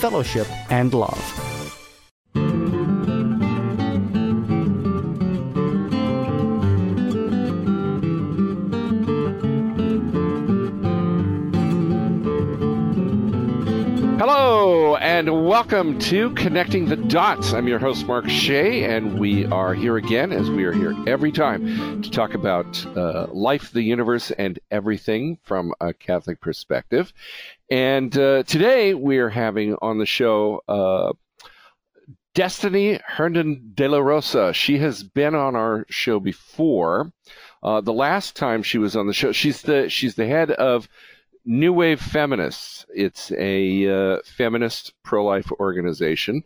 fellowship, and love. Hello, and welcome to Connecting the Dots. I'm your host, Mark Shea, and we are here again, as we are here every time, to talk about life, the universe, and everything from a Catholic perspective. And today we are having on the show Destiny Herndon De La Rosa. She has been on our show before. The last time she was on the show, she's the head of New Wave Feminists. It's a feminist pro-life organization.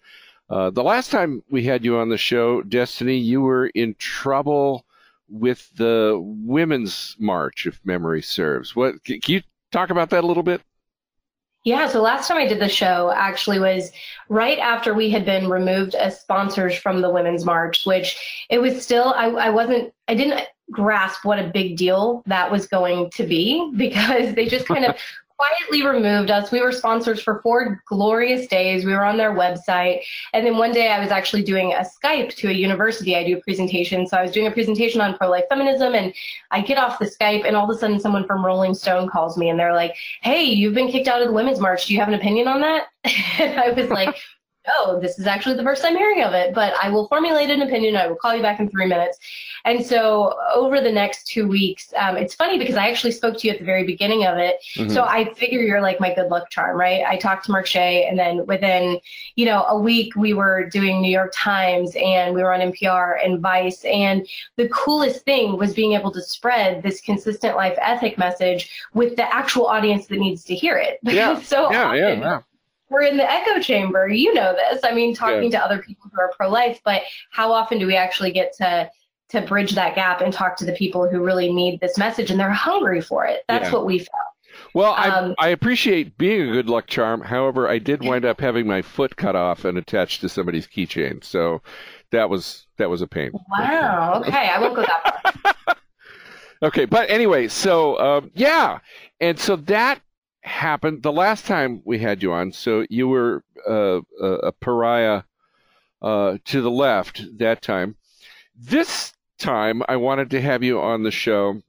The last time we had you on the show, Destiny, you were in trouble with the Women's March, if memory serves. What, can you talk about that a little bit? Yeah, so last time I did the show actually was right after we had been removed as sponsors from the Women's March, which it was still, I didn't grasp what a big deal that was going to be, because they just kind of quietly removed us. We were sponsors for 4 glorious days. We were on their website. And then one day I was actually doing a Skype to a university. I do a presentation. So I was doing a presentation on pro-life feminism, and I get off the Skype, and all of a sudden someone from Rolling Stone calls me and they're like, "Hey, you've been kicked out of the Women's March. Do you have an opinion on that?" And I was like, "Oh, this is actually the first time hearing of it, but I will formulate an opinion. I will call you back in 3 minutes. And so over the next 2 weeks, it's funny because I actually spoke to you at the very beginning of it. Mm-hmm. So I figure you're like my good luck charm, right? I talked to Mark Shea, and then within, a week we were doing New York Times, and we were on NPR and Vice. And the coolest thing was being able to spread this consistent life ethic message with the actual audience that needs to hear it. Yeah. so often. We're in the echo chamber. You know this. I mean, talking to other people who are pro-life, but how often do we actually get to bridge that gap and talk to the people who really need this message and they're hungry for it? That's what we felt. Well, I appreciate being a good luck charm. However, I did wind up having my foot cut off and attached to somebody's keychain. So that was a pain. Wow. Okay. I won't go that far. Okay. But anyway, so And so that happened the last time we had you on. So you were a pariah to the left that time. This time I wanted to have you on the show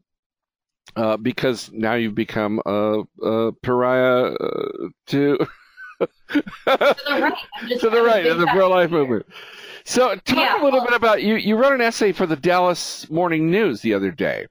because now you've become a pariah to to the right of the pro-life movement. So talk a little bit about you. You wrote an essay for the Dallas Morning News the other day.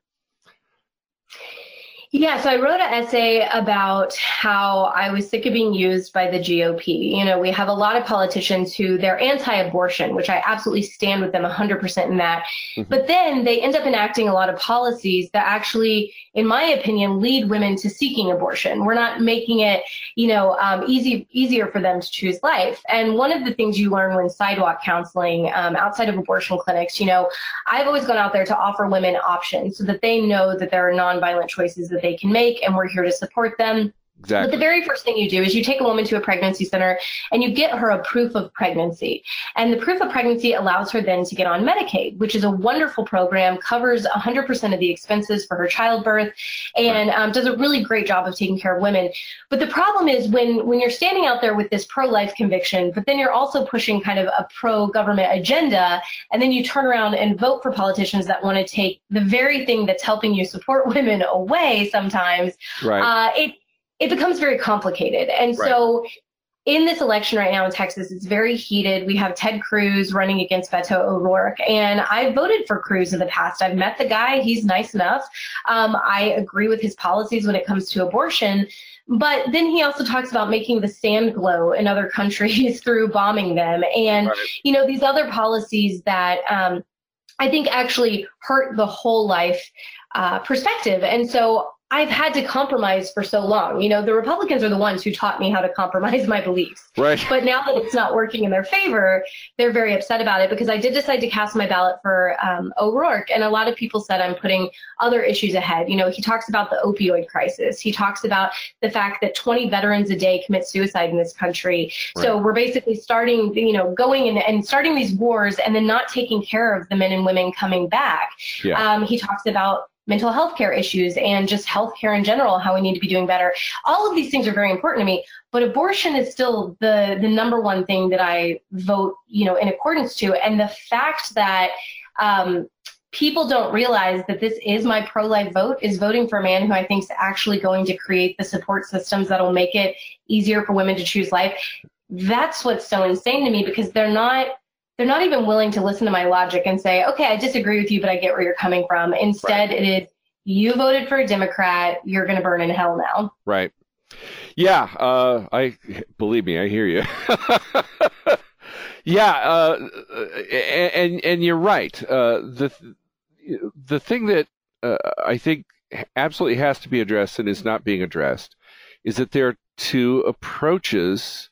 Yeah, so I wrote an essay about how I was sick of being used by the GOP. You know, we have a lot of politicians who they're anti-abortion, which I absolutely stand with them 100% in that. Mm-hmm. But then they end up enacting a lot of policies that actually, in my opinion, lead women to seeking abortion. We're not making it, easier for them to choose life. And one of the things you learn when sidewalk counseling outside of abortion clinics, I've always gone out there to offer women options so that they know that there are nonviolent choices that they can make, and we're here to support them. Exactly. But the very first thing you do is you take a woman to a pregnancy center and you get her a proof of pregnancy. And the proof of pregnancy allows her then to get on Medicaid, which is a wonderful program, covers 100% of the expenses for her childbirth, and does a really great job of taking care of women. But the problem is when you're standing out there with this pro-life conviction, but then you're also pushing kind of a pro-government agenda, and then you turn around and vote for politicians that want to take the very thing that's helping you support women away sometimes, it becomes very complicated. And so in this election right now in Texas, it's very heated. We have Ted Cruz running against Beto O'Rourke. And I voted for Cruz in the past. I've met the guy. He's nice enough. I agree with his policies when it comes to abortion. But then he also talks about making the sand glow in other countries through bombing them. And, these other policies that I think actually hurt the whole life perspective. And so I've had to compromise for so long. You know, the Republicans are the ones who taught me how to compromise my beliefs. Right. But now that it's not working in their favor, they're very upset about it, because I did decide to cast my ballot for O'Rourke. And a lot of people said I'm putting other issues ahead. You know, he talks about the opioid crisis. He talks about the fact that 20 veterans a day commit suicide in this country. Right. So we're basically starting, you know, going and starting these wars and then not taking care of the men and women coming back. Yeah. He talks about mental health care issues and just health care in general, how we need to be doing better. All of these things are very important to me, but abortion is still the number one thing that I vote, you know, in accordance to. And the fact that people don't realize that this is my pro-life vote is voting for a man who I think is actually going to create the support systems that will make it easier for women to choose life. That's what's so insane to me, because they're not even willing to listen to my logic and say, okay, I disagree with you, but I get where you're coming from. Instead, right. It is, you voted for a Democrat, you're going to burn in hell now. Right. Yeah. I believe me, I hear you. Yeah. And you're right. The thing that I think absolutely has to be addressed and is not being addressed is that there are two approaches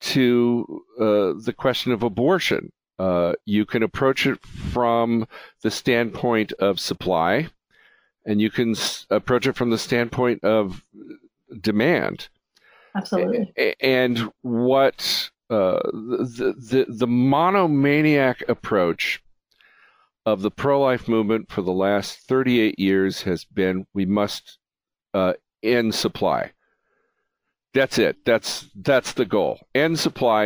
to the question of abortion. You can approach it from the standpoint of supply, and you can approach it from the standpoint of demand. Absolutely. And what the monomaniac approach of the pro-life movement for the last 38 years has been, we must end supply. That's it. That's the goal. End supply.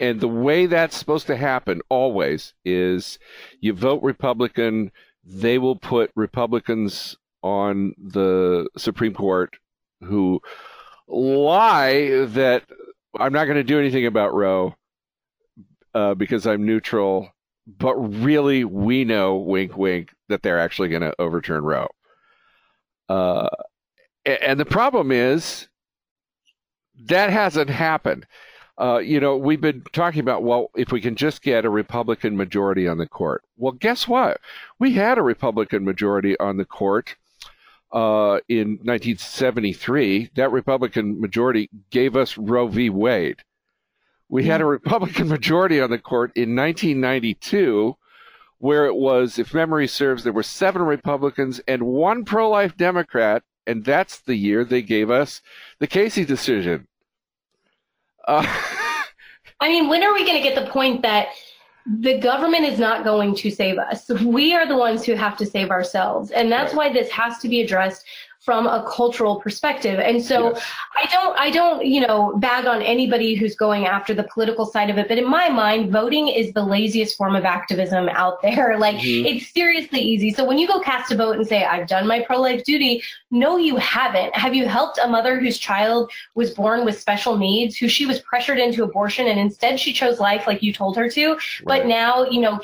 And the way that's supposed to happen always is you vote Republican, they will put Republicans on the Supreme Court who lie that I'm not going to do anything about Roe because I'm neutral, but really we know, wink, wink, that they're actually going to overturn Roe. And the problem is, that hasn't happened. You know, we've been talking about, well, if we can just get a Republican majority on the court. Well, guess what? We had a Republican majority on the court in 1973. That Republican majority gave us Roe v. Wade. We had a Republican majority on the court in 1992, where it was, if memory serves, there were 7 Republicans and 1 pro-life Democrat. And that's the year they gave us the Casey decision. I mean, when are we going to get the point that the government is not going to save us? We are the ones who have to save ourselves. And that's right. Why this has to be addressed from a cultural perspective. And so yes. I don't, you know, bag on anybody who's going after the political side of it. But in my mind, voting is the laziest form of activism out there. Like It's seriously easy. So when you go cast a vote and say, I've done my pro-life duty. No, you haven't. Have you helped a mother whose child was born with special needs, who she was pressured into abortion and instead she chose life like you told her to, Right. But now, you know,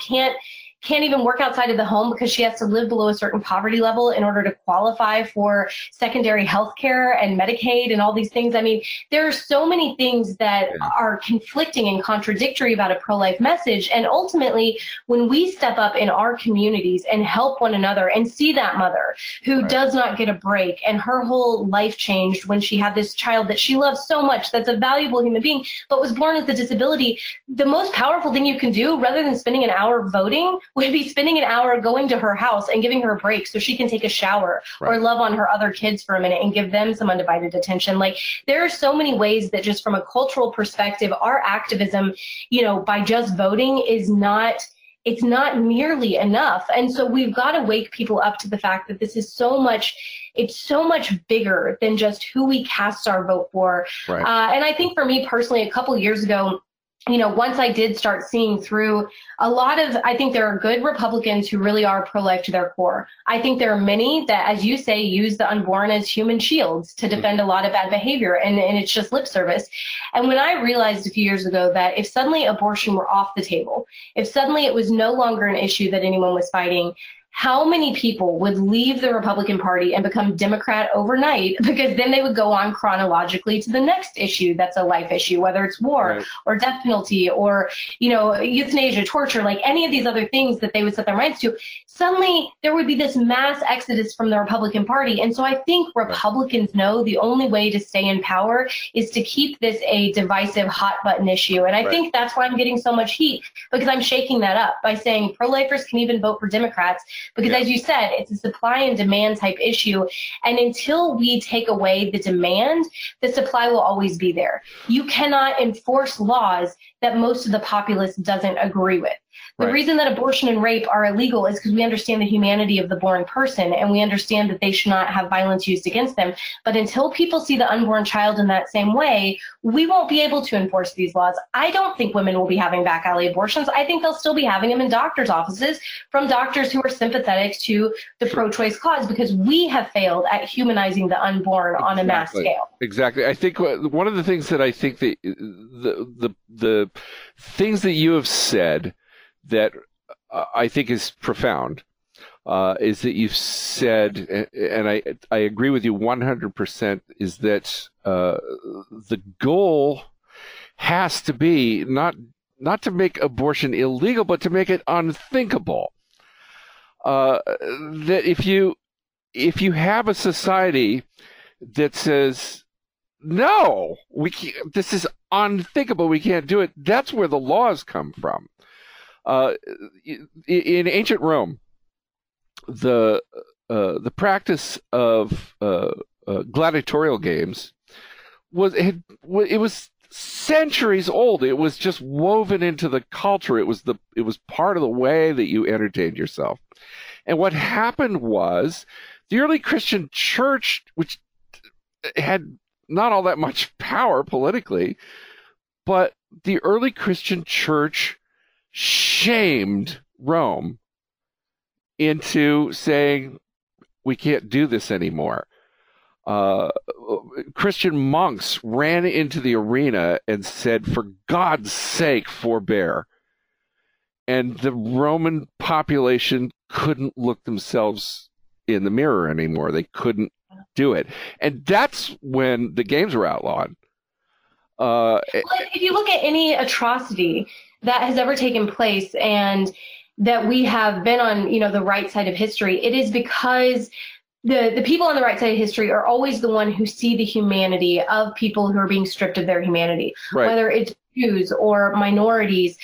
can't even work outside of the home because she has to live below a certain poverty level in order to qualify for secondary health care and Medicaid and all these things. I mean, there are so many things that are conflicting and contradictory about a pro-life message. And ultimately, when we step up in our communities and help one another and see that mother who does not get a break and her whole life changed when she had this child that she loves so much, that's a valuable human being, but was born with a disability, the most powerful thing you can do, rather than spending an hour voting, would be spending an hour going to her house and giving her a break so she can take a shower or love on her other kids for a minute and give them some undivided attention. Like, there are so many ways that just from a cultural perspective, our activism, you know, by just voting it's not nearly enough. And so we've got to wake people up to the fact that this is so much, it's so much bigger than just who we cast our vote for. Right. And I think for me personally, a couple years ago, you know, once I did start seeing through a lot of, I think there are good Republicans who really are pro-life to their core. I think there are many that, as you say, use the unborn as human shields to defend a lot of bad behavior. And it's just lip service. And when I realized a few years ago that if suddenly abortion were off the table, if suddenly it was no longer an issue that anyone was fighting, how many people would leave the Republican Party and become Democrat overnight, because then they would go on chronologically to the next issue that's a life issue, whether it's war right. or death penalty or, you know, euthanasia, torture, like any of these other things that they would set their minds to. Suddenly there would be this mass exodus from the Republican Party. And so I think Republicans know the only way to stay in power is to keep this a divisive hot button issue. And I right. think that's why I'm getting so much heat, because I'm shaking that up by saying pro-lifers can even vote for Democrats. Because as you said, it's a supply and demand type issue. And until we take away the demand, the supply will always be there. You cannot enforce laws that most of the populace doesn't agree with. The right. reason that abortion and rape are illegal is because we understand the humanity of the born person, and we understand that they should not have violence used against them. But until people see the unborn child in that same way, we won't be able to enforce these laws. I don't think women will be having back alley abortions. I think they'll still be having them in doctors' offices from doctors who are sympathetic to the pro-choice cause, because we have failed at humanizing the unborn on a mass scale. Exactly. I think one of the things that I think that the things that you have said that I think is profound is that you've said, and I agree with you 100%, is that the goal has to be not to make abortion illegal, but to make it unthinkable. That if you have a society that says, no, we can't, this is unthinkable, we can't do it, that's where the laws come from. In ancient Rome, the practice of gladiatorial games was centuries old. It was just woven into the culture. It was part of the way that you entertained yourself. And what happened was the early Christian church, which had not all that much power politically, but the early Christian church shamed Rome into saying, we can't do this anymore. Christian monks ran into the arena and said, for God's sake, forbear. And the Roman population couldn't look themselves in the mirror anymore. They couldn't do it. And that's when the games were outlawed. Well, if you look at any atrocity that has ever taken place and that we have been on, you know, the right side of history, it is because the people on the right side of history are always the one who see the humanity of people who are being stripped of their humanity, right. whether it's Jews or minorities.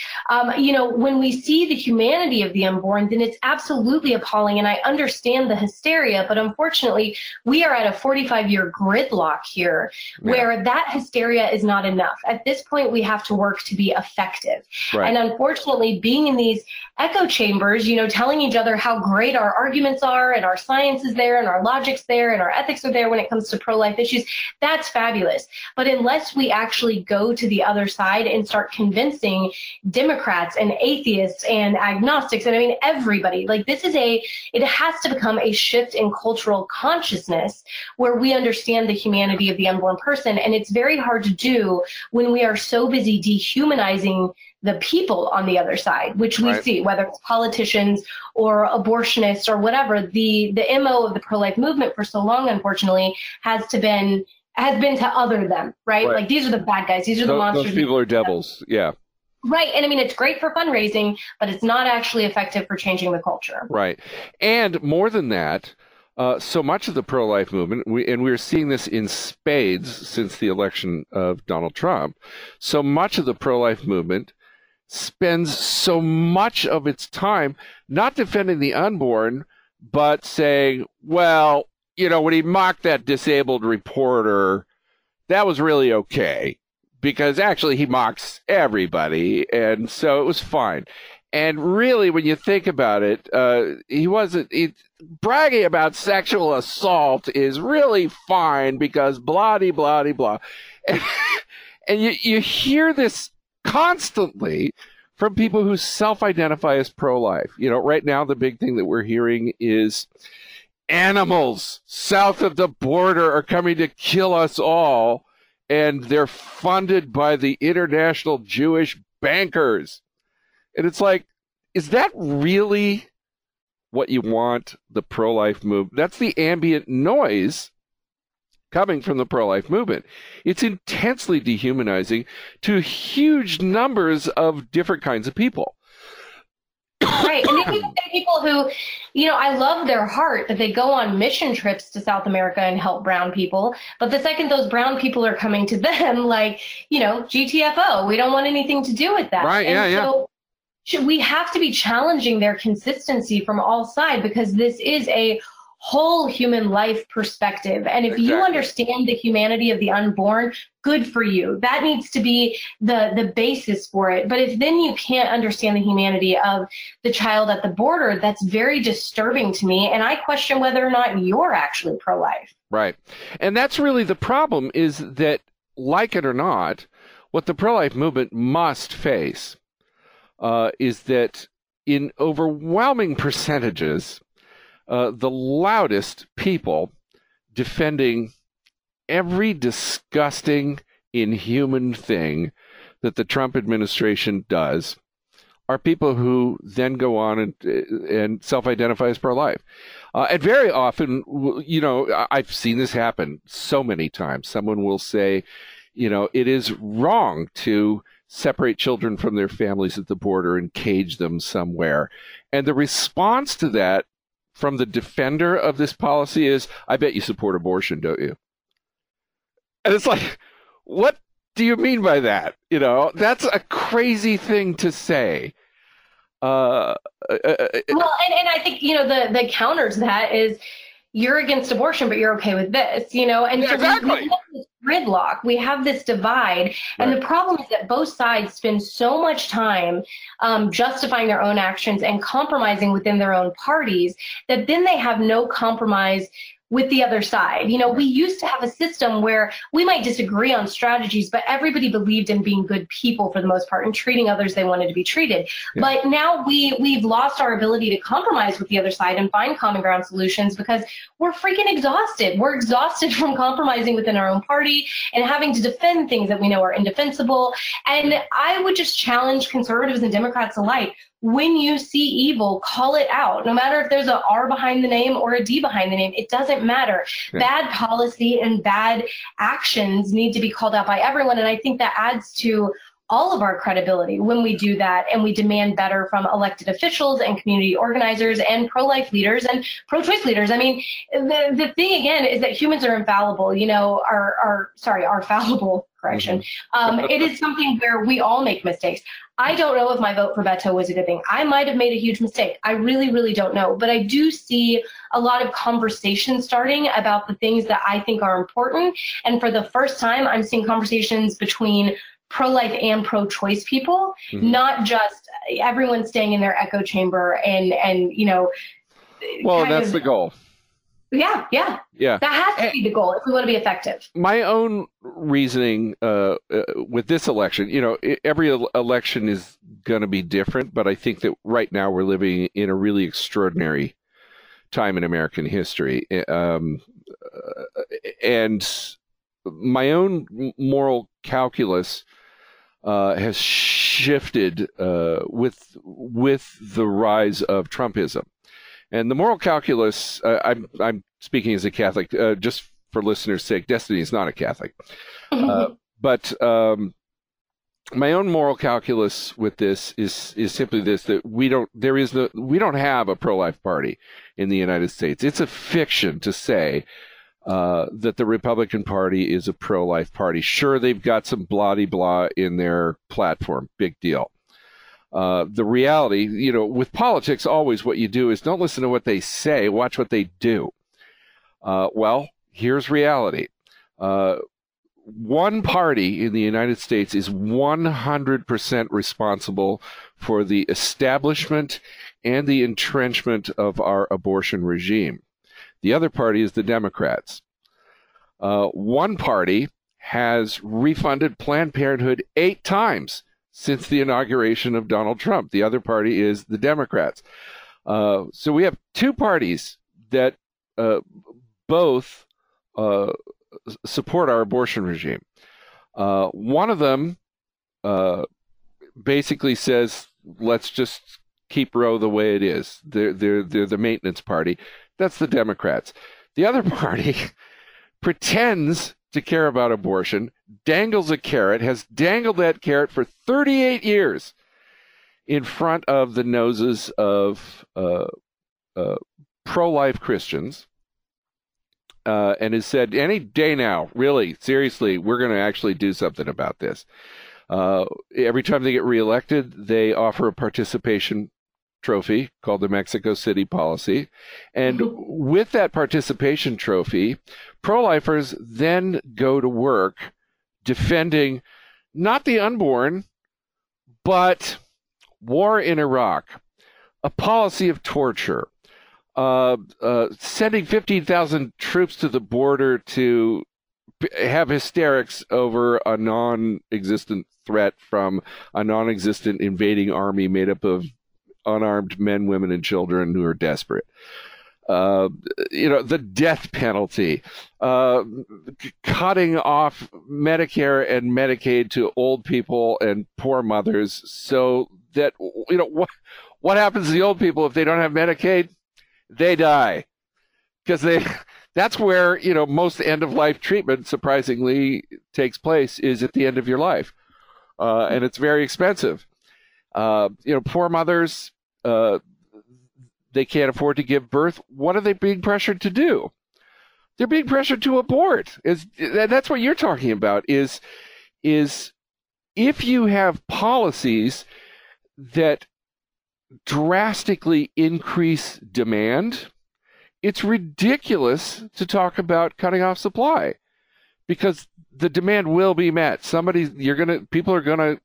You know, when we see the humanity of the unborn, then it's absolutely appalling. And I understand the hysteria, but unfortunately, we are at a 45-year gridlock here where that hysteria is not enough. At this point, we have to work to be effective. Right. And unfortunately, being in these echo chambers, you know, telling each other how great our arguments are and our science is there and our logic's there and our ethics are there when it comes to pro-life issues, that's fabulous. But unless we actually go to the other side and start convincing Democrats and atheists and agnostics, and I mean everybody, like this is it has to become a shift in cultural consciousness where we understand the humanity of the unborn person. And it's very hard to do when we are so busy dehumanizing the people on the other side, which we right. see, whether it's politicians or abortionists or whatever. The MO of the pro-life movement for so long, unfortunately, has been to other them, right? Like, these are the bad guys. These are the monsters. Those people are devils, yeah. Right, and I mean, it's great for fundraising, but it's not actually effective for changing the culture. Right, and more than that, so much of the pro-life movement, we're seeing this in spades since the election of Donald Trump, so much of the pro-life movement spends so much of its time not defending the unborn, but saying, well, you know, when he mocked that disabled reporter, that was really okay, because actually he mocks everybody, and so it was fine. And really, when you think about it, bragging about sexual assault is really fine because blah-de-blah-de-blah. And you hear this constantly from people who self-identify as pro-life. You know, right now, the big thing that we're hearing is animals south of the border are coming to kill us all, and they're funded by the international Jewish bankers. And it's like, is that really what you want the pro-life movement. That's the ambient noise coming from the pro-life movement. It's intensely dehumanizing to huge numbers of different kinds of people. Right. And even people who, you know, I love their heart that they go on mission trips to South America and help brown people. But the second those brown people are coming to them, like, you know, GTFO, we don't want anything to do with that. Right. And we have to be challenging their consistency from all sides, because this is a whole human life perspective. And if you understand the humanity of the unborn, good for you. That needs to be the basis for it. But if then you can't understand the humanity of the child at the border, that's very disturbing to me. And I question whether or not you're actually pro-life. Right. And that's really the problem, is that, like it or not, what the pro-life movement must face is that in overwhelming percentages, the loudest people defending every disgusting, inhuman thing that the Trump administration does are people who then go on and self-identify as pro-life. And very often, you know, I've seen this happen so many times. Someone will say, you know, it is wrong to separate children from their families at the border and cage them somewhere. And the response to that from the defender of this policy is, I bet you support abortion, don't you? And it's like, what do you mean by that? You know, that's a crazy thing to say. Well, and I think, you know, the counter to that is, you're against abortion, but you're okay with this, you know? And so we have this gridlock, we have this divide. And the problem is that both sides spend so much time justifying their own actions and compromising within their own parties that then they have no compromise with the other side. You know, we used to have a system where we might disagree on strategies, but everybody believed in being good people for the most part and treating others they wanted to be treated. Yeah. But now we've lost our ability to compromise with the other side and find common ground solutions, because we're freaking exhausted. We're exhausted from compromising within our own party and having to defend things that we know are indefensible. And I would just challenge conservatives and Democrats alike. When you see evil, call it out. No matter if there's an R behind the name or a D behind the name, it doesn't matter. Yeah. Bad policy and bad actions need to be called out by everyone. And I think that adds to all of our credibility when we do that, and we demand better from elected officials and community organizers and pro-life leaders and pro-choice leaders. I mean, the thing again is that humans are infallible, you know, are fallible, correction. It is something where we all make mistakes. I don't know if my vote for Beto was a good thing. I might have made a huge mistake. I really, really don't know. But I do see a lot of conversation starting about the things that I think are important. And for the first time, I'm seeing conversations between pro-life and pro-choice people, not just everyone staying in their echo chamber and you know. Well, that's the goal. Yeah. That has to be the goal if we want to be effective. My own reasoning with this election, you know, every election is going to be different, but I think that right now we're living in a really extraordinary time in American history. And my own moral calculus has shifted with the rise of Trumpism. And the moral calculus, I'm speaking as a Catholic, just for listeners' sake, Destiny is not a Catholic. But my own moral calculus with this is simply this, that we don't have a pro-life party in the United States. It's a fiction to say that the Republican Party is a pro-life party. Sure, they've got some blah-de-blah in their platform. Big deal. The reality, you know, with politics, always what you do is don't listen to what they say, watch what they do. Well, here's reality. One party in the United States is 100% responsible for the establishment and the entrenchment of our abortion regime. The other party is the Democrats. One party has refunded Planned Parenthood 8 times since the inauguration of Donald Trump. The other party is the Democrats. So we have two parties that both support our abortion regime. One of them basically says, let's just keep Roe the way it is. They're the maintenance party. That's the Democrats. The other party pretends to care about abortion, dangles a carrot, has dangled that carrot for 38 years in front of the noses of pro-life Christians, and has said, any day now, really, seriously, we're going to actually do something about this. Every time they get reelected, they offer a participation trophy called the Mexico City policy. And with that participation trophy, pro-lifers then go to work defending not the unborn, but war in Iraq, a policy of torture, sending 15,000 troops to the border to have hysterics over a non-existent threat from a non-existent invading army made up of unarmed men, women, and children who are desperate. The death penalty, cutting off Medicare and Medicaid to old people and poor mothers, so that, what happens to the old people if they don't have Medicaid? They die, because that's where, most end-of-life treatment, surprisingly, takes place, is at the end of your life. And it's very expensive. Poor mothers, they can't afford to give birth. What are they being pressured to do? They're being pressured to abort. That's what you're talking about, is if you have policies that drastically increase demand, it's ridiculous to talk about cutting off supply, because the demand will be met. People are gonna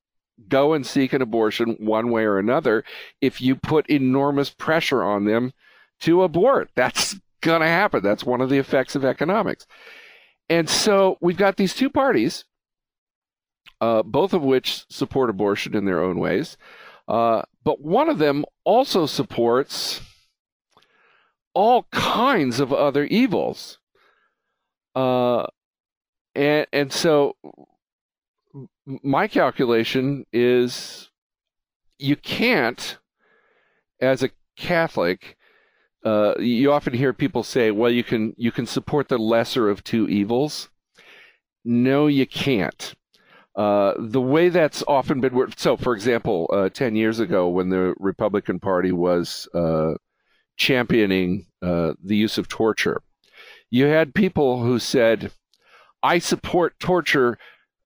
go and seek an abortion one way or another if you put enormous pressure on them to abort. That's gonna happen. That's one of the effects of economics. And so we've got these two parties, both of which support abortion in their own ways, but one of them also supports all kinds of other evils. And so my calculation is, you can't, as a Catholic, you often hear people say, well, you can support the lesser of two evils. No, you can't. The way that's often been worked. So, for example, 10 years ago, when the Republican Party was championing the use of torture, you had people who said, I support torture,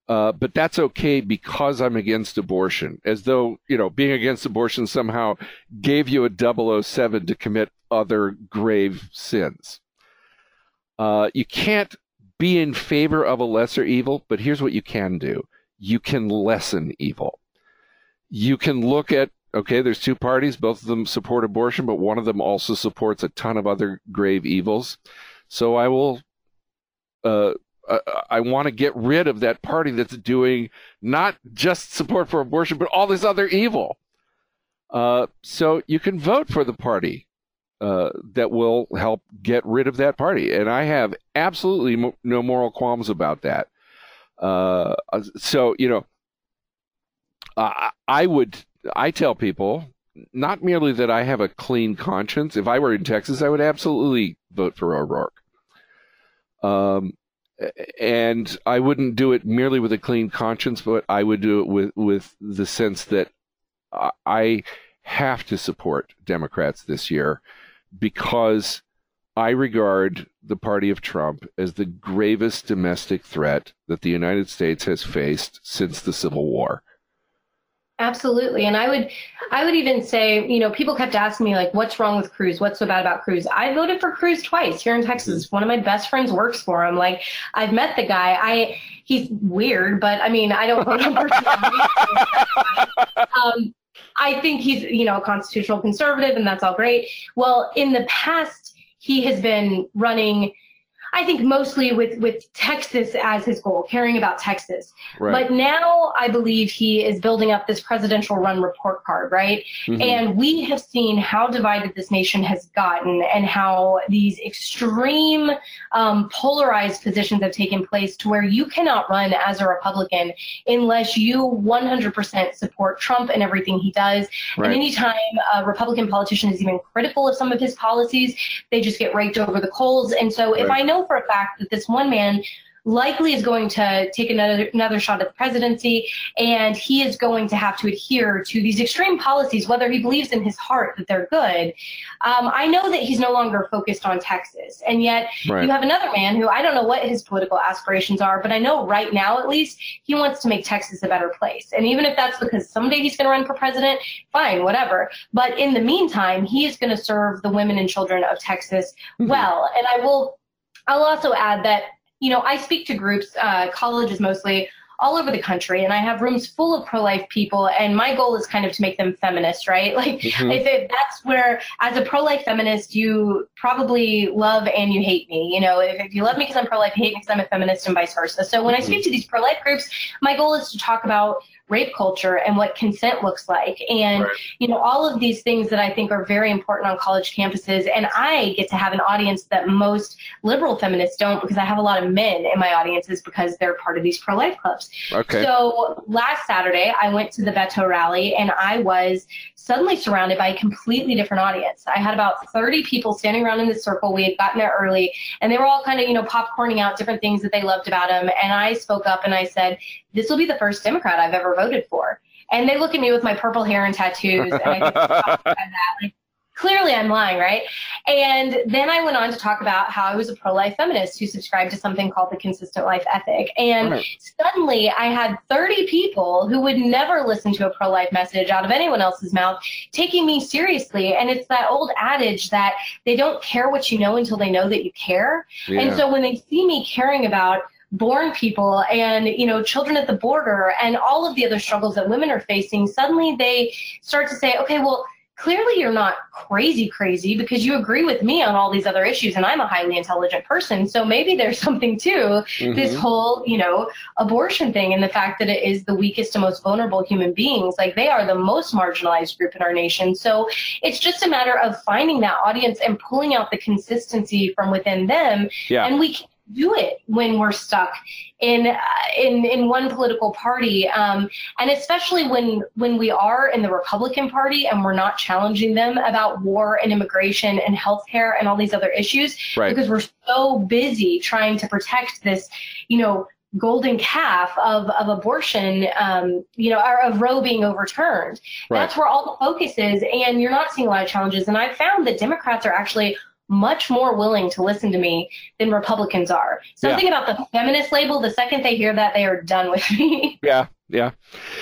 but that's okay because I'm against abortion, as though, being against abortion somehow gave you a 007 to commit other grave sins. You can't be in favor of a lesser evil, but here's what you can do. You can lessen evil. You can look at, okay, there's two parties, both of them support abortion, but one of them also supports a ton of other grave evils. So I want to get rid of that party that's doing not just support for abortion, but all this other evil. So you can vote for the party that will help get rid of that party. And I have absolutely no moral qualms about that. I tell people, not merely that I have a clean conscience. If I were in Texas, I would absolutely vote for O'Rourke. And I wouldn't do it merely with a clean conscience, but I would do it with the sense that I have to support Democrats this year, because I regard the party of Trump as the gravest domestic threat that the United States has faced since the Civil War. Absolutely. And I would even say, people kept asking me, like, what's wrong with Cruz? What's so bad about Cruz? I voted for Cruz twice here in Texas. One of my best friends works for him. Like, I've met the guy. He's weird, but I mean, I don't hate him personally. I think he's, a constitutional conservative, and that's all great. Well, in the past, he has been running. I think mostly with Texas as his goal, caring about Texas. Right. But now I believe he is building up this presidential run report card, right? Mm-hmm. And we have seen how divided this nation has gotten and how these extreme polarized positions have taken place to where you cannot run as a Republican unless you 100% support Trump and everything he does. Right. And anytime a Republican politician is even critical of some of his policies, they just get raked over the coals. And so if I know for a fact that this one man likely is going to take another shot at the presidency, and he is going to have to adhere to these extreme policies, whether he believes in his heart that they're good. I know that he's no longer focused on Texas. And yet you have another man who I don't know what his political aspirations are, but I know right now, at least, he wants to make Texas a better place. And even if that's because someday he's going to run for president, fine, whatever. But in the meantime, he is going to serve the women and children of Texas well. And I'll also add that, you know, I speak to groups, colleges mostly, all over the country, and I have rooms full of pro-life people, and my goal is kind of to make them feminist, right? Like, if that's where, as a pro-life feminist, you probably love and you hate me. You know, if you love me because I'm pro-life, you hate me because I'm a feminist, and vice versa. So when I speak to these pro-life groups, my goal is to talk about rape culture and what consent looks like. And, you know, all of these things that I think are very important on college campuses. And I get to have an audience that most liberal feminists don't, because I have a lot of men in my audiences because they're part of these pro-life clubs. Okay. So last Saturday, I went to the Beto rally and I was suddenly surrounded by a completely different audience. I had about 30 people standing around in this circle. We had gotten there early and they were all kind of, you know, popcorning out different things that they loved about him. And I spoke up and I said, "This will be the first Democrat I've ever voted for." And they look at me with my purple hair and tattoos. And I get shocked by that. Like, clearly I'm lying, right? And then I went on to talk about how I was a pro-life feminist who subscribed to something called the consistent life ethic. And suddenly I had 30 people who would never listen to a pro-life message out of anyone else's mouth taking me seriously. And it's that old adage that they don't care what you know until they know that you care. Yeah. And so when they see me caring about born people and, you know, children at the border and all of the other struggles that women are facing, suddenly they start to say, okay, well, clearly you're not crazy because you agree with me on all these other issues and I'm a highly intelligent person. So maybe there's something to this whole, you know, abortion thing and the fact that it is the weakest and most vulnerable human beings. Like, they are the most marginalized group in our nation. So it's just a matter of finding that audience and pulling out the consistency from within them. Yeah. And we can do it when we're stuck in one political party, and especially when we are in the Republican Party and we're not challenging them about war and immigration and healthcare and all these other issues, because we're so busy trying to protect this, you know, golden calf of abortion, you know, or of Roe being overturned. That's where all the focus is, and you're not seeing a lot of challenges. And I've found that Democrats are actually much more willing to listen to me than Republicans are. Something about the feminist label, the second they hear that, they are done with me. Yeah,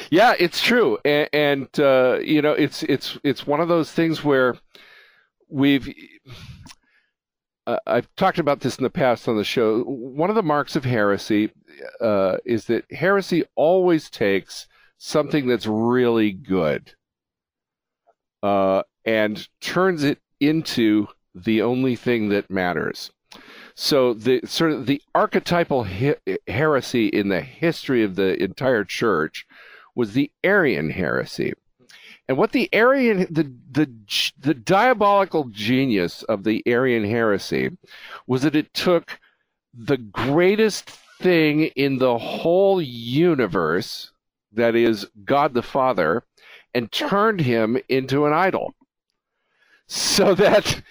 it's true. And you know, it's one of those things where we've, I've talked about this in the past on the show. One of the marks of heresy is that heresy always takes something that's really good and turns it into the only thing that matters. So the sort of the archetypal heresy in the history of the entire church was the Arian heresy. And what the Arian, the diabolical genius of the Arian heresy was that it took the greatest thing in the whole universe, that is God the Father, and turned him into an idol. So that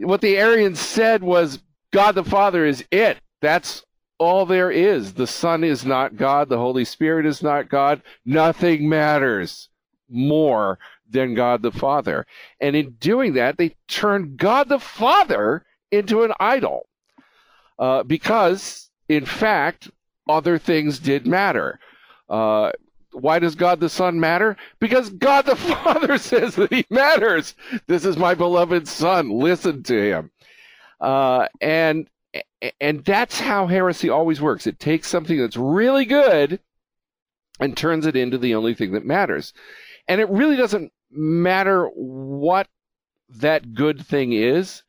what the Arians said was, God the Father is it. That's all there is. The Son is not God. The Holy Spirit is not God. Nothing matters more than God the Father. And in doing that, they turned God the Father into an idol. Because, in fact, other things did matter. Why does God the Son matter? Because God the Father says that he matters. This is my beloved Son. Listen to him. And that's how heresy always works. It takes something that's really good and turns it into the only thing that matters. And it really doesn't matter what that good thing is,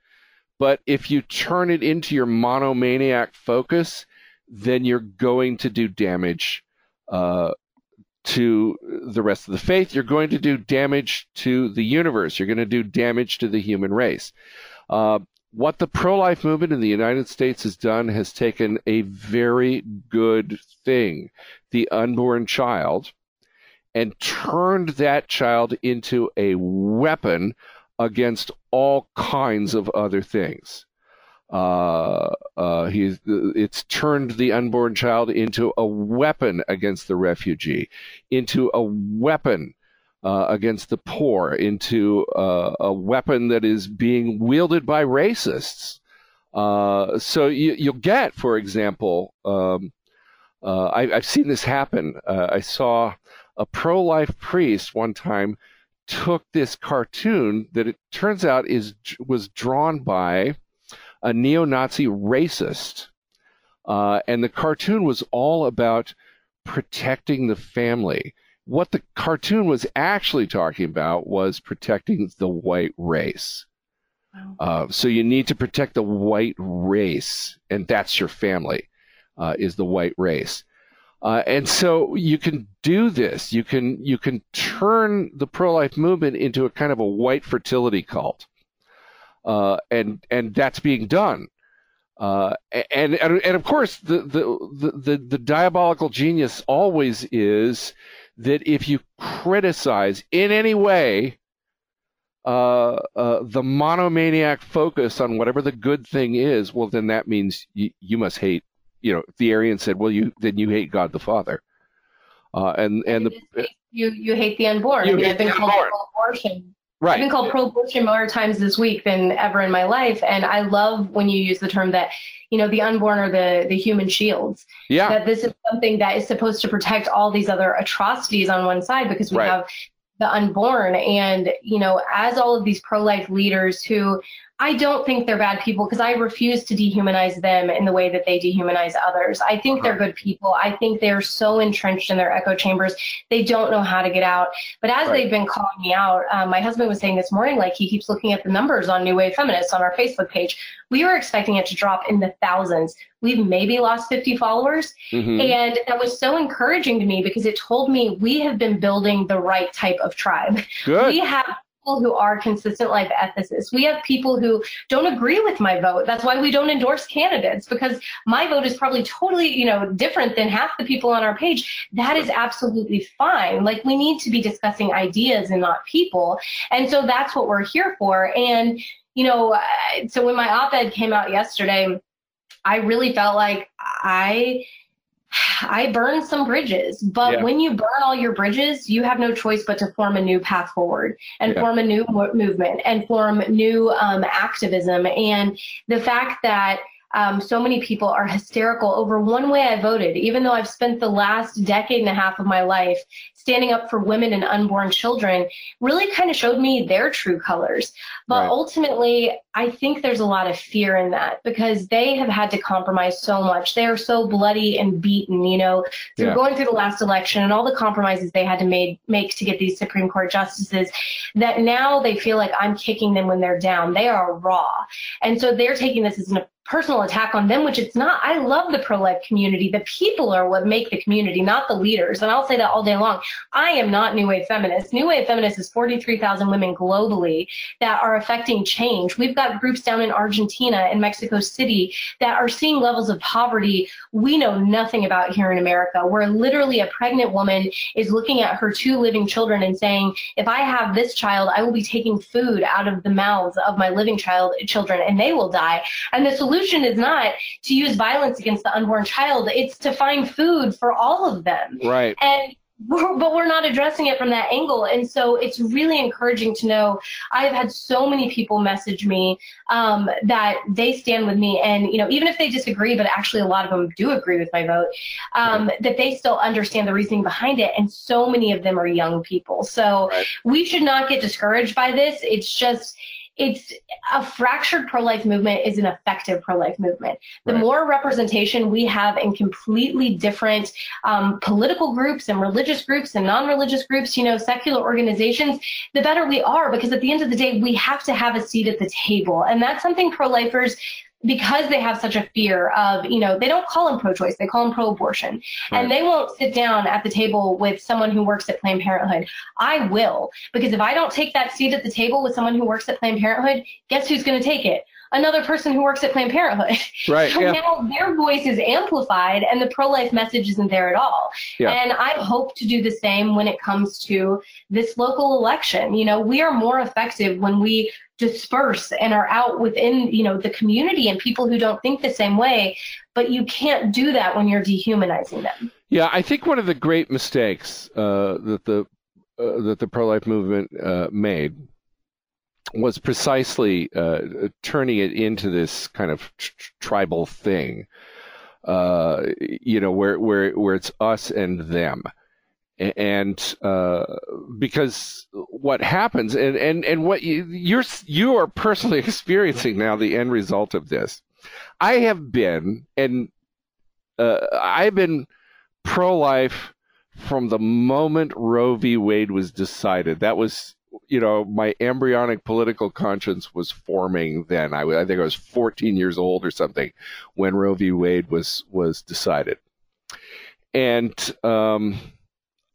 But if you turn it into your monomaniac focus, then you're going to do damage to the rest of the faith. You're going to do damage to the universe. You're going to do damage to the human race. What the pro-life movement in the United States has done has taken a very good thing, the unborn child, and turned that child into a weapon against all kinds of other things. It's turned the unborn child into a weapon against the refugee, into a weapon against the poor, into a weapon that is being wielded by racists. So you'll get, for example, I've seen this happen. I saw a pro-life priest one time took this cartoon that it turns out was drawn by a neo-Nazi racist. And the cartoon was all about protecting the family. What the cartoon was actually talking about was protecting the white race. Wow. So you need to protect the white race, and that's your family, is the white race. And so you can do this. You can turn the pro-life movement into a kind of a white fertility cult. And that's being done. And of course, the diabolical genius always is that if you criticize in any way the monomaniac focus on whatever the good thing is, well, then that means you must hate. You know, the Arian said, well, you hate God the Father. You hate the unborn. I've been called pro-abortion. Right. I've been called pro-abortion more times this week than ever in my life. And I love when you use the term that, you know, the unborn are the human shields. Yeah. That this is something that is supposed to protect all these other atrocities on one side, because we have the unborn. And, you know, as all of these pro-life leaders who, I don't think they're bad people, because I refuse to dehumanize them in the way that they dehumanize others. I think they're good people. I think they're so entrenched in their echo chambers. They don't know how to get out. But as they've been calling me out, my husband was saying this morning, like, he keeps looking at the numbers on New Wave Feminists on our Facebook page. We were expecting it to drop in the thousands. We've maybe lost 50 followers. Mm-hmm. And that was so encouraging to me, because it told me we have been building the right type of tribe. Good. We have who are consistent life ethicists. We have people who don't agree with my vote. That's why we don't endorse candidates, because my vote is probably totally, you know, different than half the people on our page. That is absolutely fine. Like, we need to be discussing ideas and not people. And so that's what we're here for. And, you know, so when my op-ed came out yesterday, I really felt like I burned some bridges, but when you burn all your bridges, you have no choice but to form a new path forward and form a new movement and form new activism. And the fact that so many people are hysterical over one way I voted, even though I've spent the last decade and a half of my life standing up for women and unborn children, really kind of showed me their true colors. But ultimately, I think there's a lot of fear in that, because they have had to compromise so much. They are so bloody and beaten, you know, through going through the last election and all the compromises they had to make to get these Supreme Court justices, that now they feel like I'm kicking them when they're down. They are raw. And so they're taking this as a personal attack on them, which it's not. I love the pro-life community. The people are what make the community, not the leaders. And I'll say that all day long. I am not New Wave Feminist. New Wave Feminist is 43,000 women globally that are affecting change. We've got groups down in Argentina and Mexico City that are seeing levels of poverty we know nothing about here in America, where literally a pregnant woman is looking at her two living children and saying, if I have this child, I will be taking food out of the mouths of my living children, and they will die. And the solution is not to use violence against the unborn child. It's to find food for all of them. Right. But we're not addressing it from that angle. And so it's really encouraging to know. I've had so many people message me that they stand with me. And, you know, even if they disagree, but actually a lot of them do agree with my vote, that they still understand the reasoning behind it. And so many of them are young people. So we should not get discouraged by this. It's just it's a fractured pro-life movement is an effective pro-life movement. The right. more representation we have in completely different political groups and religious groups and non-religious groups, you know, secular organizations, the better we are, because at the end of the day, we have to have a seat at the table. And that's something pro-lifers, because they have such a fear of, you know, they don't call them pro-choice, they call them pro-abortion. Right. And they won't sit down at the table with someone who works at Planned Parenthood. I will, because if I don't take that seat at the table with someone who works at Planned Parenthood, guess who's going to take it? Another person who works at Planned Parenthood. Right. So yeah. now their voice is amplified and the pro-life message isn't there at all. Yeah. And I hope to do the same when it comes to this local election. You know, we are more effective when we disperse and are out within, you know, the community and people who don't think the same way, but you can't do that when you're dehumanizing them. Yeah, I think one of the great mistakes that the pro-life movement made was precisely turning it into this kind of tribal thing, you know, where it's us and them. And because what happens and what you are personally experiencing now, the end result of this, I've been pro-life from the moment Roe v. Wade was decided. That was, you know, my embryonic political conscience was forming then. I think I was 14 years old or something when Roe v. Wade was decided. And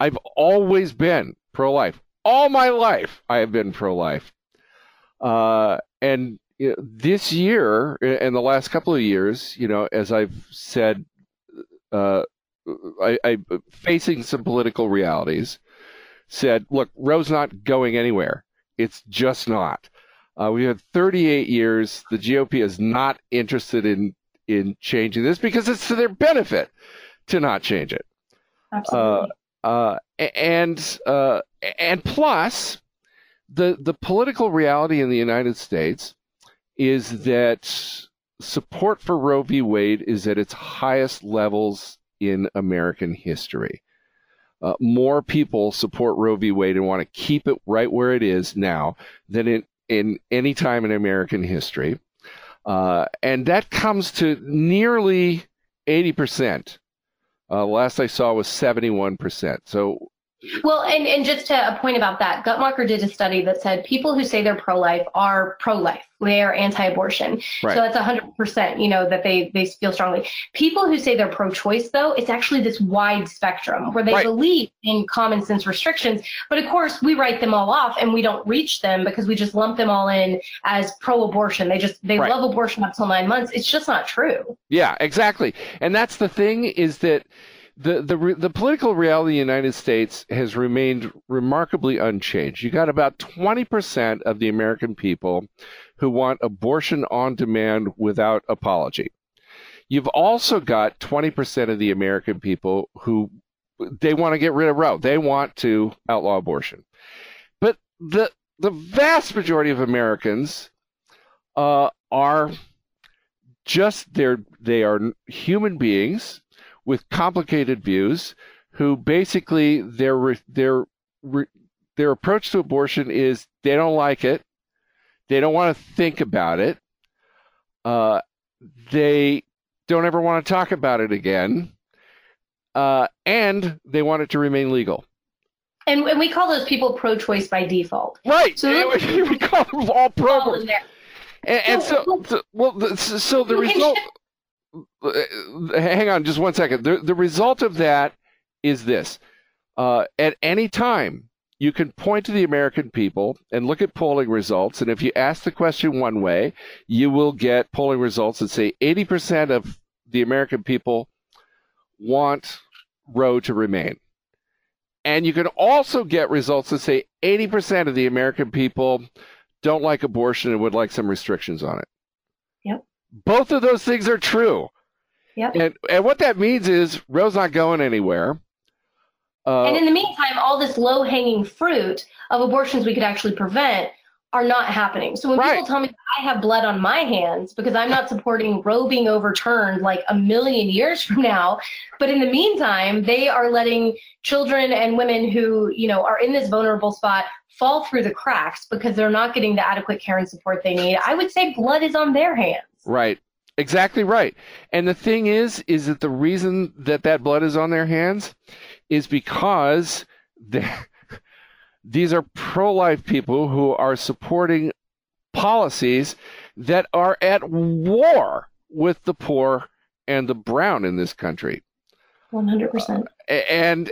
I've always been pro-life. All my life, I have been pro-life. And you know, this year and the last couple of years, you know, as I've said, I'm facing some political realities. Said, look, Roe's not going anywhere. It's just not. We've had 38 years. The GOP is not interested in changing this because it's to their benefit to not change it. Absolutely. And plus, the political reality in the United States is that support for Roe v. Wade is at its highest levels in American history. More people support Roe v. Wade and want to keep it right where it is now than in any time in American history. And that comes to nearly 80%. Last I saw was 71%. So, well, and just to a point about that, Guttmacher did a study that said people who say they're pro-life are pro-life. They are anti-abortion. Right. So that's 100%, you know, that they feel strongly. People who say they're pro-choice, though, it's actually this wide spectrum where they right. believe in common sense restrictions. But of course, we write them all off and we don't reach them because we just lump them all in as pro-abortion. They right. love abortion up till 9 months. It's just not true. Yeah, exactly. And that's the thing is that the political reality in the United States has remained remarkably unchanged. You got about 20% of the American people who want abortion on demand without apology. You've also got 20% of the American people who they want to get rid of Roe. They want to outlaw abortion. But the vast majority of Americans are just they are human beings with complicated views, who basically their approach to abortion is they don't like it, they don't want to think about it, they don't ever want to talk about it again, and they want it to remain legal. And we call those people pro-choice by default. Right. So we call them all pro-choice. So the result. Hang on just one second. The result of that is this. At any time, you can point to the American people and look at polling results. And if you ask the question one way, you will get polling results that say 80% of the American people want Roe to remain. And you can also get results that say 80% of the American people don't like abortion and would like some restrictions on it. Yep. Both of those things are true. Yep. And what that means is Roe's not going anywhere. And in the meantime, all this low-hanging fruit of abortions we could actually prevent are not happening. So when people tell me I have blood on my hands because I'm not supporting Roe being overturned like a million years from now, but in the meantime, they are letting children and women who, you know, are in this vulnerable spot fall through the cracks because they're not getting the adequate care and support they need. I would say blood is on their hands. Right. Exactly right. And the thing is that the reason that that blood is on their hands is because these are pro-life people who are supporting policies that are at war with the poor and the brown in this country. 100%. And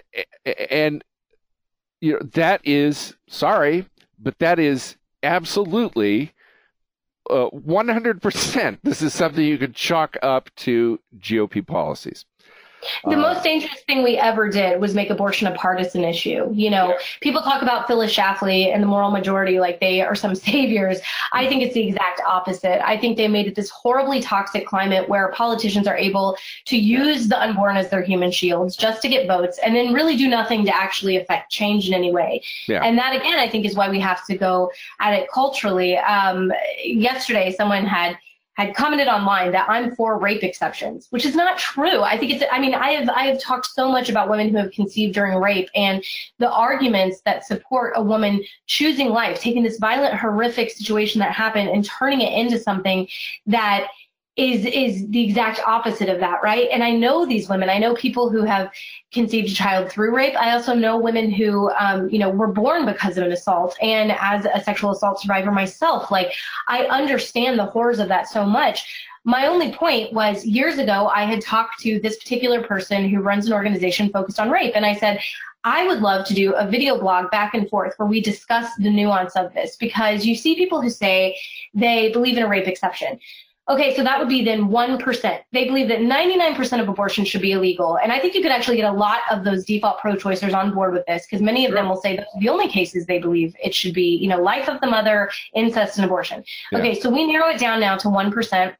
you know, that is, sorry, but that is absolutely 100%. This is something you could chalk up to GOP policies. The most dangerous thing we ever did was make abortion a partisan issue. You know, people talk about Phyllis Schlafly and the moral majority like they are some saviors. I think it's the exact opposite. I think they made it this horribly toxic climate where politicians are able to use the unborn as their human shields just to get votes and then really do nothing to actually affect change in any way. Yeah. And that, again, I think is why we have to go at it culturally. Yesterday, someone had commented online that I'm for rape exceptions, which is not true. I think it's, I mean, I have talked so much about women who have conceived during rape and the arguments that support a woman choosing life, taking this violent, horrific situation that happened and turning it into something that is the exact opposite of that, right? And I know these women. I know people who have conceived a child through rape. I also know women who, you know, were born because of an assault. And as a sexual assault survivor myself, like, I understand the horrors of that so much. My only point was, years ago, I had talked to this particular person who runs an organization focused on rape. And I said, I would love to do a video blog back and forth where we discuss the nuance of this, because you see people who say they believe in a rape exception. Okay, so that would be then 1%. They believe that 99% of abortion should be illegal. And I think you could actually get a lot of those default pro-choicers on board with this, because many of them will say those are the only cases they believe it should be, you know, life of the mother, incest, and abortion. Yeah. Okay, so we narrow it down now to 1%.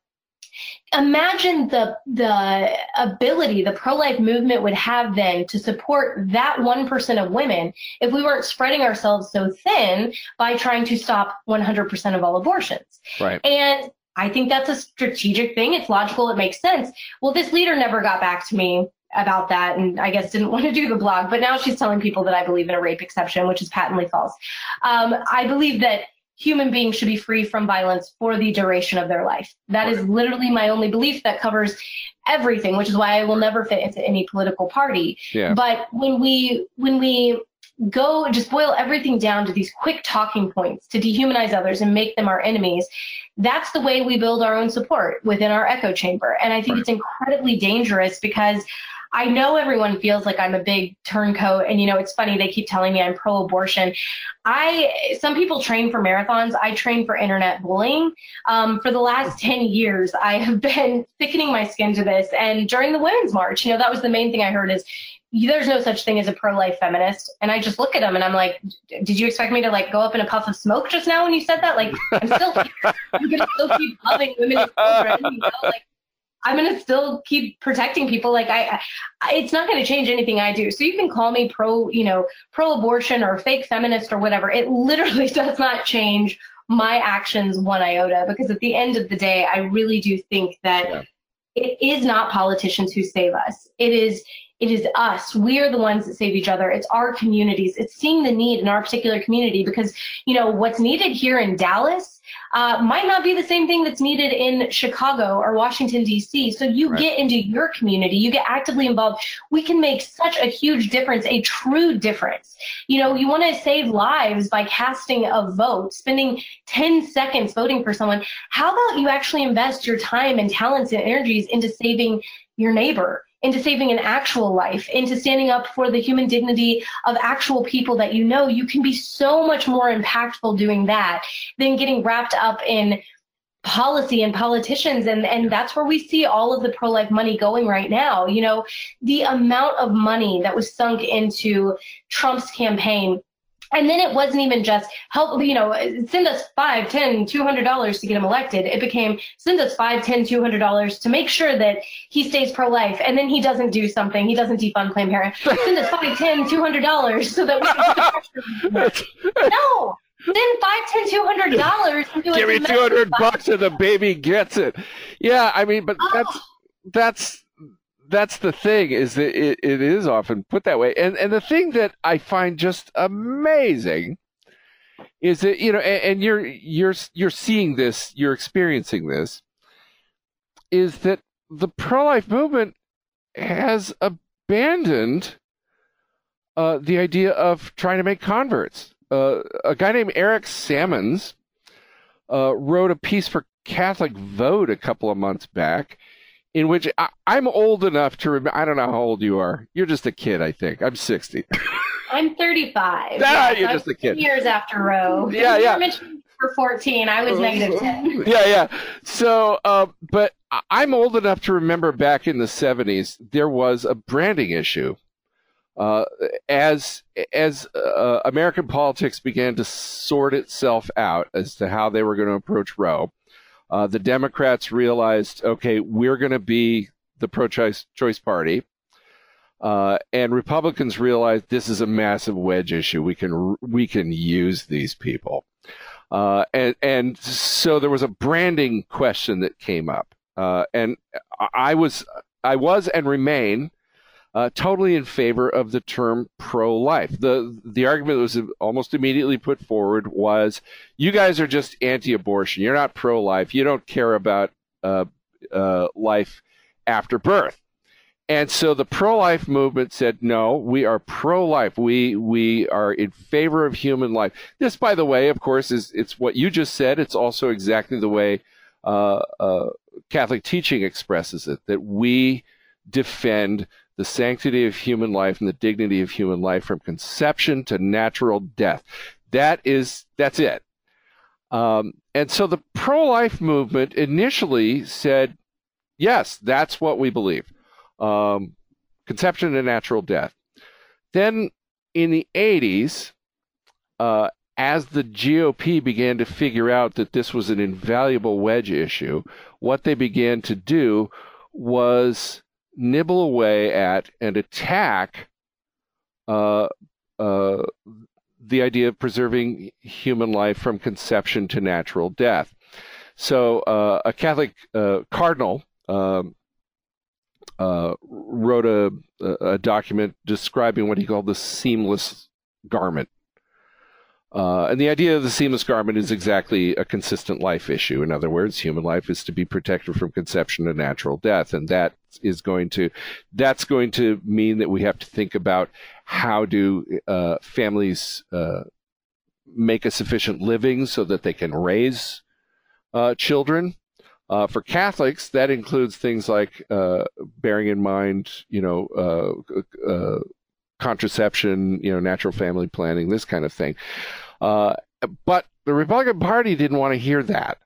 Imagine the ability the pro-life movement would have then to support that 1% of women if we weren't spreading ourselves so thin by trying to stop 100% of all abortions. Right. And I think that's a strategic thing. It's logical. It makes sense. Well, this leader never got back to me about that, and I guess didn't want to do the blog. But now she's telling people that I believe in a rape exception, which is patently false. I believe that human beings should be free from violence for the duration of their life. That is literally my only belief that covers everything, which is why I will never fit into any political party. Yeah. But when we go just boil everything down to these quick talking points to dehumanize others and make them our enemies, that's the way we build our own support within our echo chamber. And I think it's incredibly dangerous, because I know everyone feels like I'm a big turncoat. And, you know, it's funny, they keep telling me I'm pro-abortion. Some people train for marathons. I train for internet bullying. For the last 10 years, I have been thickening my skin to this. And during the Women's March, you know, that was the main thing I heard is, there's no such thing as a pro-life feminist. And I just look at them and I'm like, did you expect me to like go up in a puff of smoke just now when you said that? Like, I'm still here. I'm going to still keep loving women and children, you know? Like, I'm going to still keep protecting people. Like, it's not going to change anything I do. So you can call me pro-abortion or fake feminist or whatever. It literally does not change my actions one iota, because at the end of the day, I really do think that it is not politicians who save us. It is us. We are the ones that save each other. It's our communities. It's seeing the need in our particular community, because, you know, what's needed here in Dallas might not be the same thing that's needed in Chicago or Washington, D.C. So you get into your community, you get actively involved. We can make such a huge difference, a true difference. You know, you want to save lives by casting a vote, spending 10 seconds voting for someone. How about you actually invest your time and talents and energies into saving your neighbor, into saving an actual life, into standing up for the human dignity of actual people that you know? You can be so much more impactful doing that than getting wrapped up in policy and politicians. And that's where we see all of the pro-life money going right now. You know, the amount of money that was sunk into Trump's campaign. And then it wasn't even just help, you know, send us $5, $10, $200 to get him elected. It became send us $5, $10, $200 to make sure that he stays pro-life. And then he doesn't do something. He doesn't defund Planned Parenthood. Send us $5, $10, $200 so that we can. No, Then $5, $10, $200. Give me $200 and the baby gets it. Yeah, I mean, but that's the thing, is that it is often put that way. And the thing that I find just amazing is that, you know, and you're seeing this, you're experiencing this, is that the pro-life movement has abandoned the idea of trying to make converts. A guy named Eric Sammons wrote a piece for Catholic Vote a couple of months back, in which I'm old enough to remember. I don't know how old you are. You're just a kid, I think. I'm 60. I'm 35. Ah, you're just a kid. 2 years after Roe. Yeah, yeah. You mentioned for 14. I was -10. Yeah, yeah. So, but I'm old enough to remember back in the 70s, there was a branding issue. As American politics began to sort itself out as to how they were going to approach Roe, the Democrats realized, okay, we're going to be the pro-choice party, and Republicans realized this is a massive wedge issue. We can use these people, and so there was a branding question that came up, and I was and remain. Totally in favor of the term pro-life. The argument that was almost immediately put forward was, you guys are just anti-abortion. You're not pro-life. You don't care about life after birth. And so the pro-life movement said, no, we are pro-life. We are in favor of human life. This, by the way, of course, it's what you just said. It's also exactly the way Catholic teaching expresses it, that we defend the sanctity of human life and the dignity of human life from conception to natural death. That's it. And so the pro-life movement initially said, yes, that's what we believe. Conception to natural death. Then in the 80s, as the GOP began to figure out that this was an invaluable wedge issue, what they began to do was nibble away at and attack the idea of preserving human life from conception to natural death. So a Catholic cardinal wrote a document describing what he called the seamless garment. And the idea of the seamless garment is exactly a consistent life issue. In other words, human life is to be protected from conception to natural death. And that is going to mean that we have to think about how do families make a sufficient living so that they can raise children. For Catholics, that includes things like bearing in mind, you know, contraception, you know, natural family planning, this kind of thing. But the Republican Party didn't want to hear that,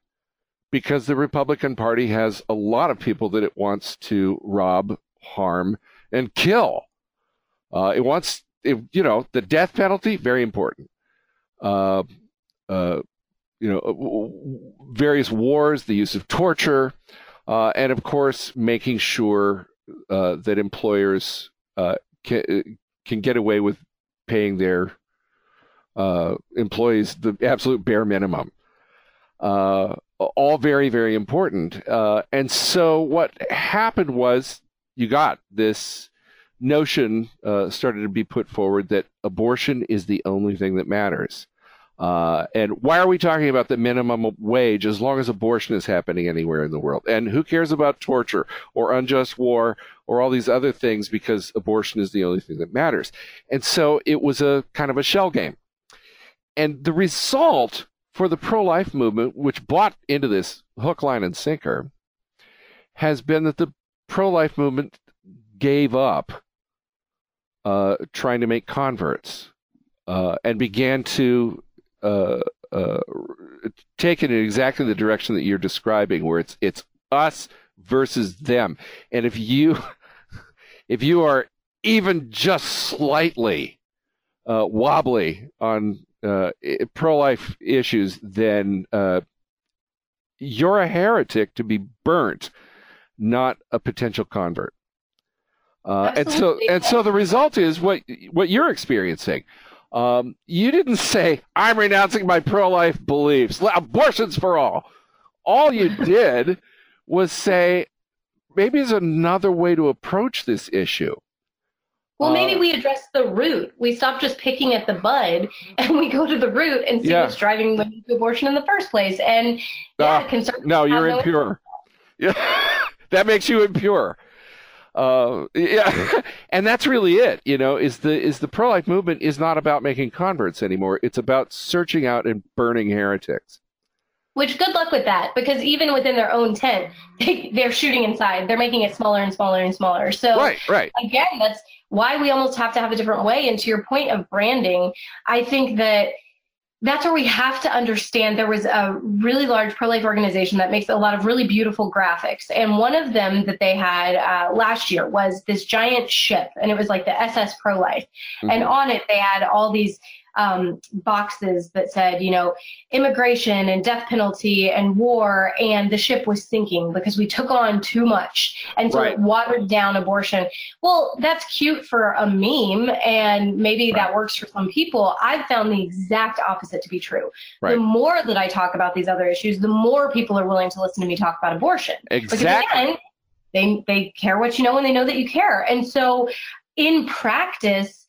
because the Republican Party has a lot of people that it wants to rob, harm, and kill. The death penalty, very important. Various wars, the use of torture, and of course, making sure that employers can get away with paying their employees the absolute bare minimum. All very, very important. And so what happened was you got this notion started to be put forward that abortion is the only thing that matters. And why are we talking about the minimum wage as long as abortion is happening anywhere in the world? And who cares about torture or unjust war or all these other things, because abortion is the only thing that matters? And so it was a kind of a shell game. And the result for the pro-life movement, which bought into this hook, line, and sinker, has been that the pro-life movement gave up trying to make converts and began to taken in exactly the direction that you're describing, where it's us versus them. And if you are even just slightly wobbly on pro-life issues, then you're a heretic to be burnt, not a potential convert. And so the result is what you're experiencing. You didn't say, I'm renouncing my pro-life beliefs. Abortions for all. All you did was say, maybe there's another way to approach this issue. Well, maybe we address the root. We stop just picking at the bud and we go to the root and see what's driving women to abortion in the first place. And you're impure. Yeah, that makes you impure. And that's really it. You know, is the pro-life movement is not about making converts anymore. It's about searching out and burning heretics. Which, good luck with that, because even within their own tent, they're shooting inside. They're making it smaller and smaller and smaller. So right. Again, that's why we almost have to have a different way. And to your point of branding, I think that's where we have to understand there was a really large pro-life organization that makes a lot of really beautiful graphics. And one of them that they had last year was this giant ship, and it was like the SS Pro-Life. Mm-hmm. And on it, they had all these boxes that said, you know, immigration and death penalty and war, and the ship was sinking because we took on too much, and so it watered down abortion. Well, that's cute for a meme, and maybe that works for some people. I've found the exact opposite to be true. Right. The more that I talk about these other issues, the more people are willing to listen to me talk about abortion. Exactly. Because again, they care what you know, and they know that you care. And so in practice,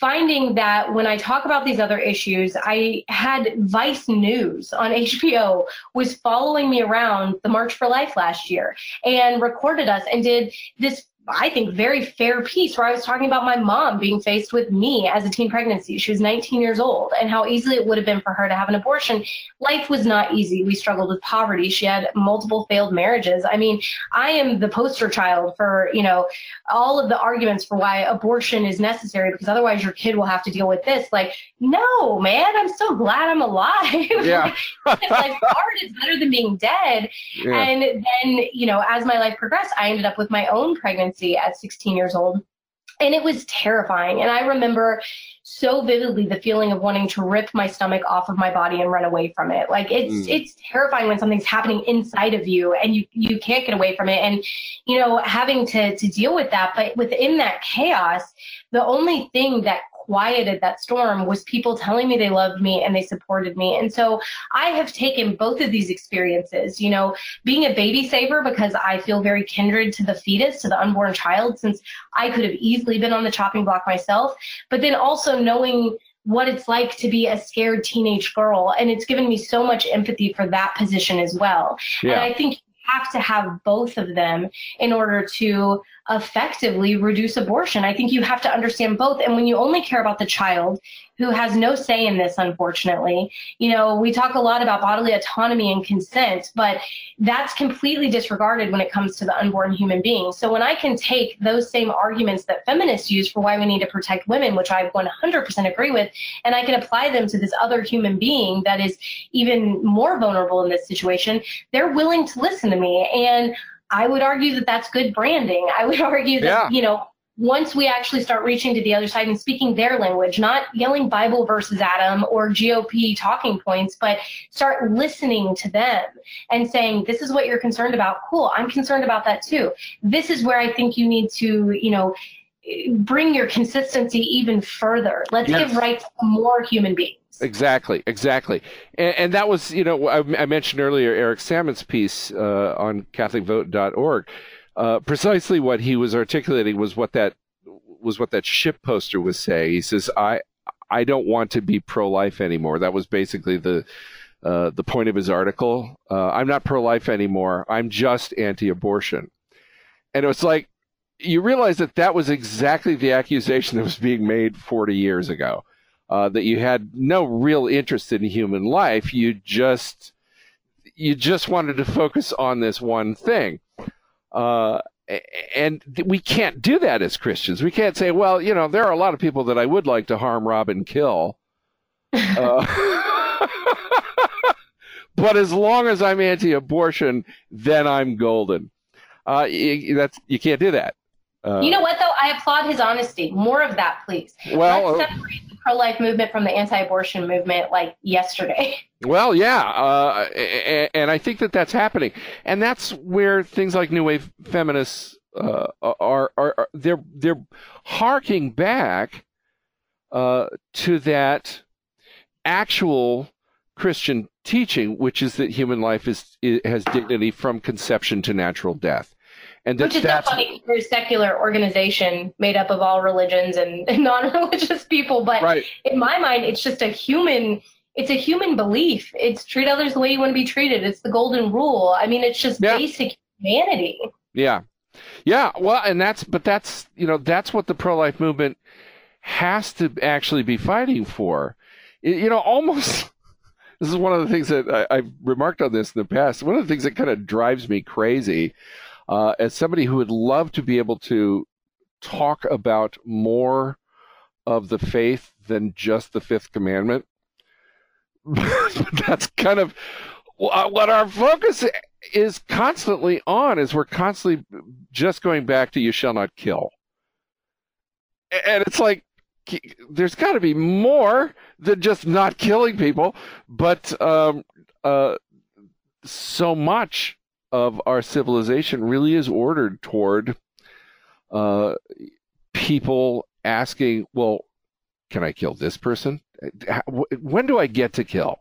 finding that when I talk about these other issues, I had Vice News on HBO was following me around the March for Life last year and recorded us and did this, I think, very fair piece where I was talking about my mom being faced with me as a teen pregnancy. She was 19 years old and how easily it would have been for her to have an abortion. Life was not easy. We struggled with poverty. She had multiple failed marriages. I mean, I am the poster child for, you know, all of the arguments for why abortion is necessary, because otherwise your kid will have to deal with this. Like, no, man, I'm so glad I'm alive. Yeah. Like, life hard is better than being dead. Yeah. And then, you know, as my life progressed, I ended up with my own pregnancy at 16 years old. And it was terrifying. And I remember so vividly the feeling of wanting to rip my stomach off of my body and run away from it. Like it's terrifying when something's happening inside of you and you can't get away from it. And, you know, having to deal with that, but within that chaos, the only thing that quieted that storm was people telling me they loved me and they supported me. And so I have taken both of these experiences, you know, being a baby saver, because I feel very kindred to the fetus, to the unborn child, since I could have easily been on the chopping block myself, but then also knowing what it's like to be a scared teenage girl. And it's given me so much empathy for that position as well. Yeah. And I think have to have both of them in order to effectively reduce abortion. I think you have to understand both. And when you only care about the child, who has no say in this, unfortunately, you know, we talk a lot about bodily autonomy and consent, but that's completely disregarded when it comes to the unborn human being. So when I can take those same arguments that feminists use for why we need to protect women, which I 100% agree with, and I can apply them to this other human being that is even more vulnerable in this situation, they're willing to listen to me. And I would argue that that's good branding. I would argue that, you know, once we actually start reaching to the other side and speaking their language, not yelling Bible verses at them or GOP talking points, but start listening to them and saying, this is what you're concerned about. Cool. I'm concerned about that too. This is where I think you need to, you know, bring your consistency even further. Let's give rights to more human beings. Exactly. And that was, you know, I mentioned earlier, Eric Sammons' piece on CatholicVote.org. Precisely what he was articulating was what that ship poster was saying. He says, I don't want to be pro-life anymore. That was basically the point of his article. I'm not pro-life anymore. I'm just anti-abortion. And it was like, you realize that was exactly the accusation that was being made 40 years ago, that you had no real interest in human life. You just wanted to focus on this one thing. And we can't do that as Christians. We can't say, well, you know, there are a lot of people that I would like to harm, rob, and kill. But as long as I'm anti-abortion, then I'm golden. You can't do that. You know what, though? I applaud his honesty. More of that, please. Well, let's separate the pro-life movement from the anti-abortion movement like yesterday. Well, yeah. And I think that's happening. And that's where things like New Wave Feminists are they're harking back to that actual Christian teaching, which is that human life has dignity from conception to natural death. And that, which is that's not funny, there's a secular organization made up of all religions and non-religious people. But right. In my mind, it's just a human belief. It's treat others the way you want to be treated. It's the golden rule. I mean, it's just basic humanity. Yeah. Yeah. Well, and that's what the pro-life movement has to actually be fighting for. Almost. This is one of the things that I've remarked on this in the past. One of the things that kind of drives me crazy, as somebody who would love to be able to talk about more of the faith than just the fifth commandment. That's kind of what our focus is constantly on, is we're constantly just going back to you shall not kill. And it's like, there's got to be more than just not killing people, but so much of our civilization really is ordered toward people asking, well, can I kill this person? When do I get to kill?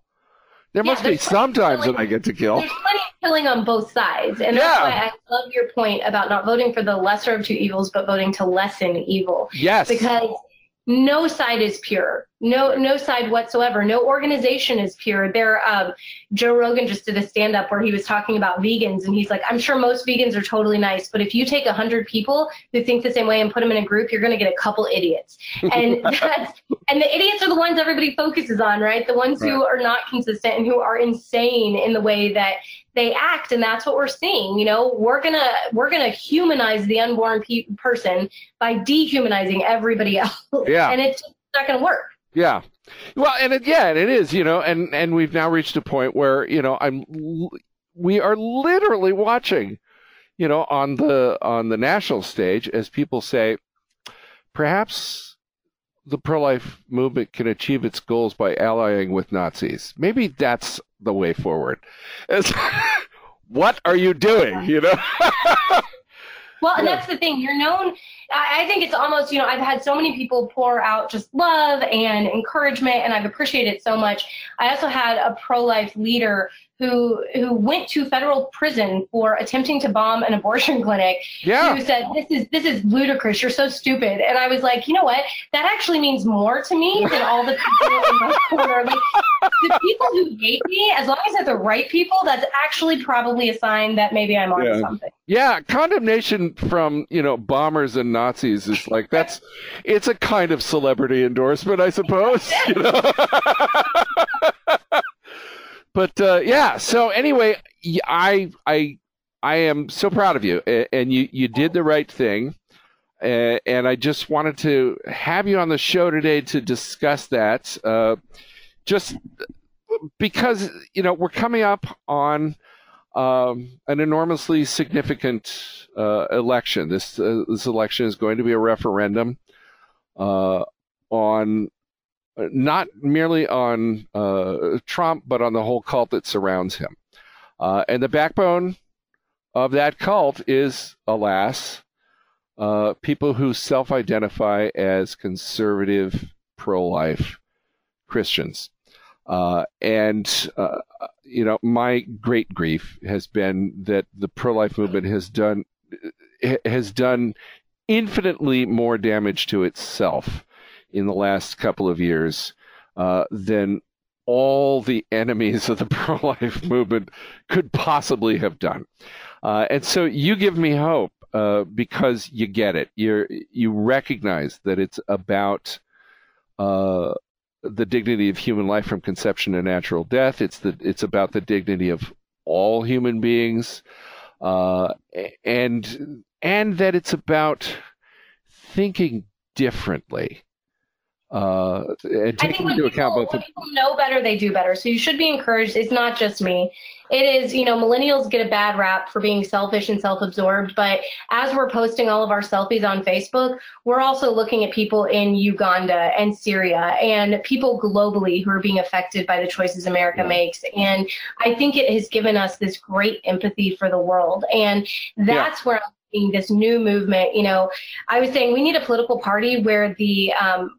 There must be sometimes when I get to kill. There's plenty of killing on both sides. And that's why I love your point about not voting for the lesser of two evils, but voting to lessen evil. Yes. Because no side is pure. No side whatsoever. No organization is pure. Joe Rogan just did a stand-up where he was talking about vegans, and he's like, I'm sure most vegans are totally nice, but if you take 100 people who think the same way and put them in a group, you're going to get a couple idiots. And and the idiots are the ones everybody focuses on, right? The ones who are not consistent and who are insane in the way that they act, and that's what we're seeing. We're gonna humanize the unborn person by dehumanizing everybody else. Yeah. And it's just not gonna work. Yeah. Well, and it is, and we've now reached a point where, we are literally watching, on the national stage as people say, perhaps the pro-life movement can achieve its goals by allying with Nazis. Maybe that's the way forward. What are you doing? Well, and that's the thing. You're known. I think it's almost, I've had so many people pour out just love and encouragement, and I've appreciated it so much. I also had a pro-life leader who went to federal prison for attempting to bomb an abortion clinic. Yeah. Who said, this is ludicrous. You're so stupid. And I was like, you know what? That actually means more to me than all the people in my corner. Like, the people who hate me, as long as they're the right people, that's actually probably a sign that maybe I'm on something. Yeah. Condemnation from, bombers and Nazis is like, it's a kind of celebrity endorsement, I suppose. But so anyway, I am so proud of you, and you did the right thing, and I just wanted to have you on the show today to discuss that, just because we're coming up on an enormously significant election. This election is going to be a referendum on. Not merely on Trump, but on the whole cult that surrounds him. And the backbone of that cult is, alas, people who self-identify as conservative, pro-life Christians. My great grief has been that the pro-life movement has done infinitely more damage to itself in the last couple of years than all the enemies of the pro-life movement could possibly have done. And so you give me hope because you get it. You recognize that it's about the dignity of human life from conception to natural death. It's about the dignity of all human beings, and that it's about thinking differently. And taking into account both. When people know better, they do better. So you should be encouraged. It's not just me. It is, millennials get a bad rap for being selfish and self-absorbed. But as we're posting all of our selfies on Facebook, we're also looking at people in Uganda and Syria and people globally who are being affected by the choices America makes. And I think it has given us this great empathy for the world. And that's where I'm being this new movement. You know, I was saying we need a political party where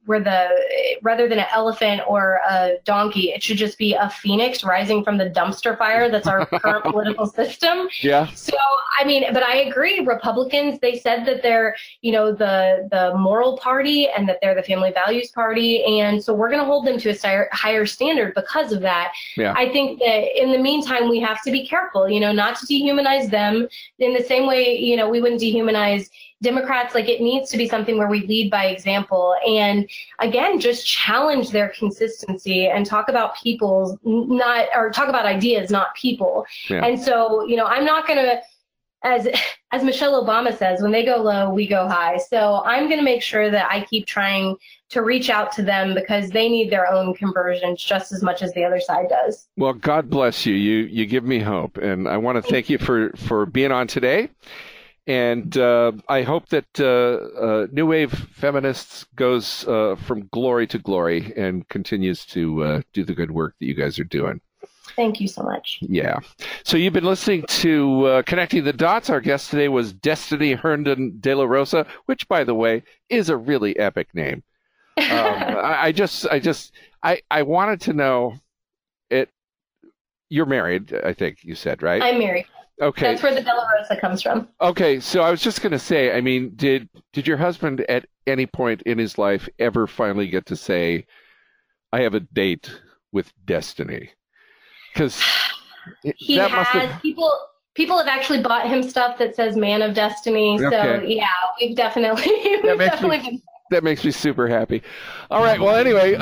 rather than an elephant or a donkey, it should just be a phoenix rising from the dumpster fire that's our current political system. Yeah. So, I mean, but I agree. Republicans, they said that they're, you know, the moral party and that they're the family values party. And so we're going to hold them to a higher standard because of that. Yeah. I think that in the meantime, we have to be careful, you know, not to dehumanize them in the same way, you know, we wouldn't dehumanize Democrats. Like, it needs to be something where we lead by example. And again, just challenge their consistency and talk about people, not, or talk about ideas, not people. Yeah. And so, you know, I'm not going to, as Michelle Obama says, when they go low, we go high. So I'm going to make sure that I keep trying to reach out to them because they need their own conversions just as much as the other side does. Well, God bless you. You give me hope. And I want to thank you for being on today. And I hope that New Wave Feminists goes from glory to glory and continues to do the good work that you guys are doing. Thank you so much. Yeah. So you've been listening to Connecting the Dots. Our guest today was Destiny Herndon De La Rosa, which, by the way, is a really epic name. I wanted to know it. You're married, I think you said, right? I'm married. Okay. That's where the De La Rosa comes from. Okay. So I was just going to say, I mean, did your husband at any point in his life ever finally get to say, I have a date with Destiny? Because he that has must have... people have actually bought him stuff that says "Man of Destiny." Okay. So yeah, that makes me super happy. All right. Well, anyway,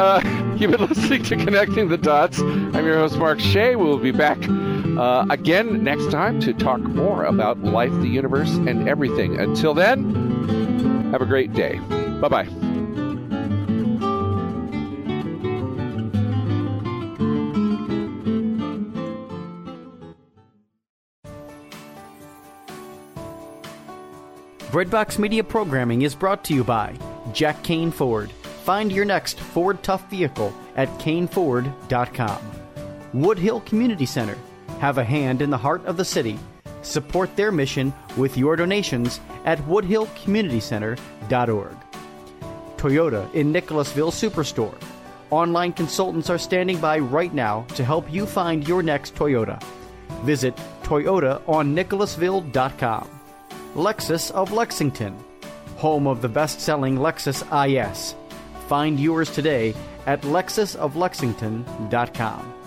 you've been listening to Connecting the Dots. I'm your host, Mark Shea. We'll be back again next time to talk more about life, the universe, and everything. Until then, have a great day. Bye bye. Redbox Media programming is brought to you by Jack Kane Ford. Find your next Ford Tough vehicle at caneford.com. Woodhill Community Center. Have a hand in the heart of the city. Support their mission with your donations at woodhillcommunitycenter.org. Toyota in Nicholasville Superstore. Online consultants are standing by right now to help you find your next Toyota. Visit toyotaonnicholasville.com. Lexus of Lexington, home of the best-selling Lexus IS. Find yours today at lexusoflexington.com.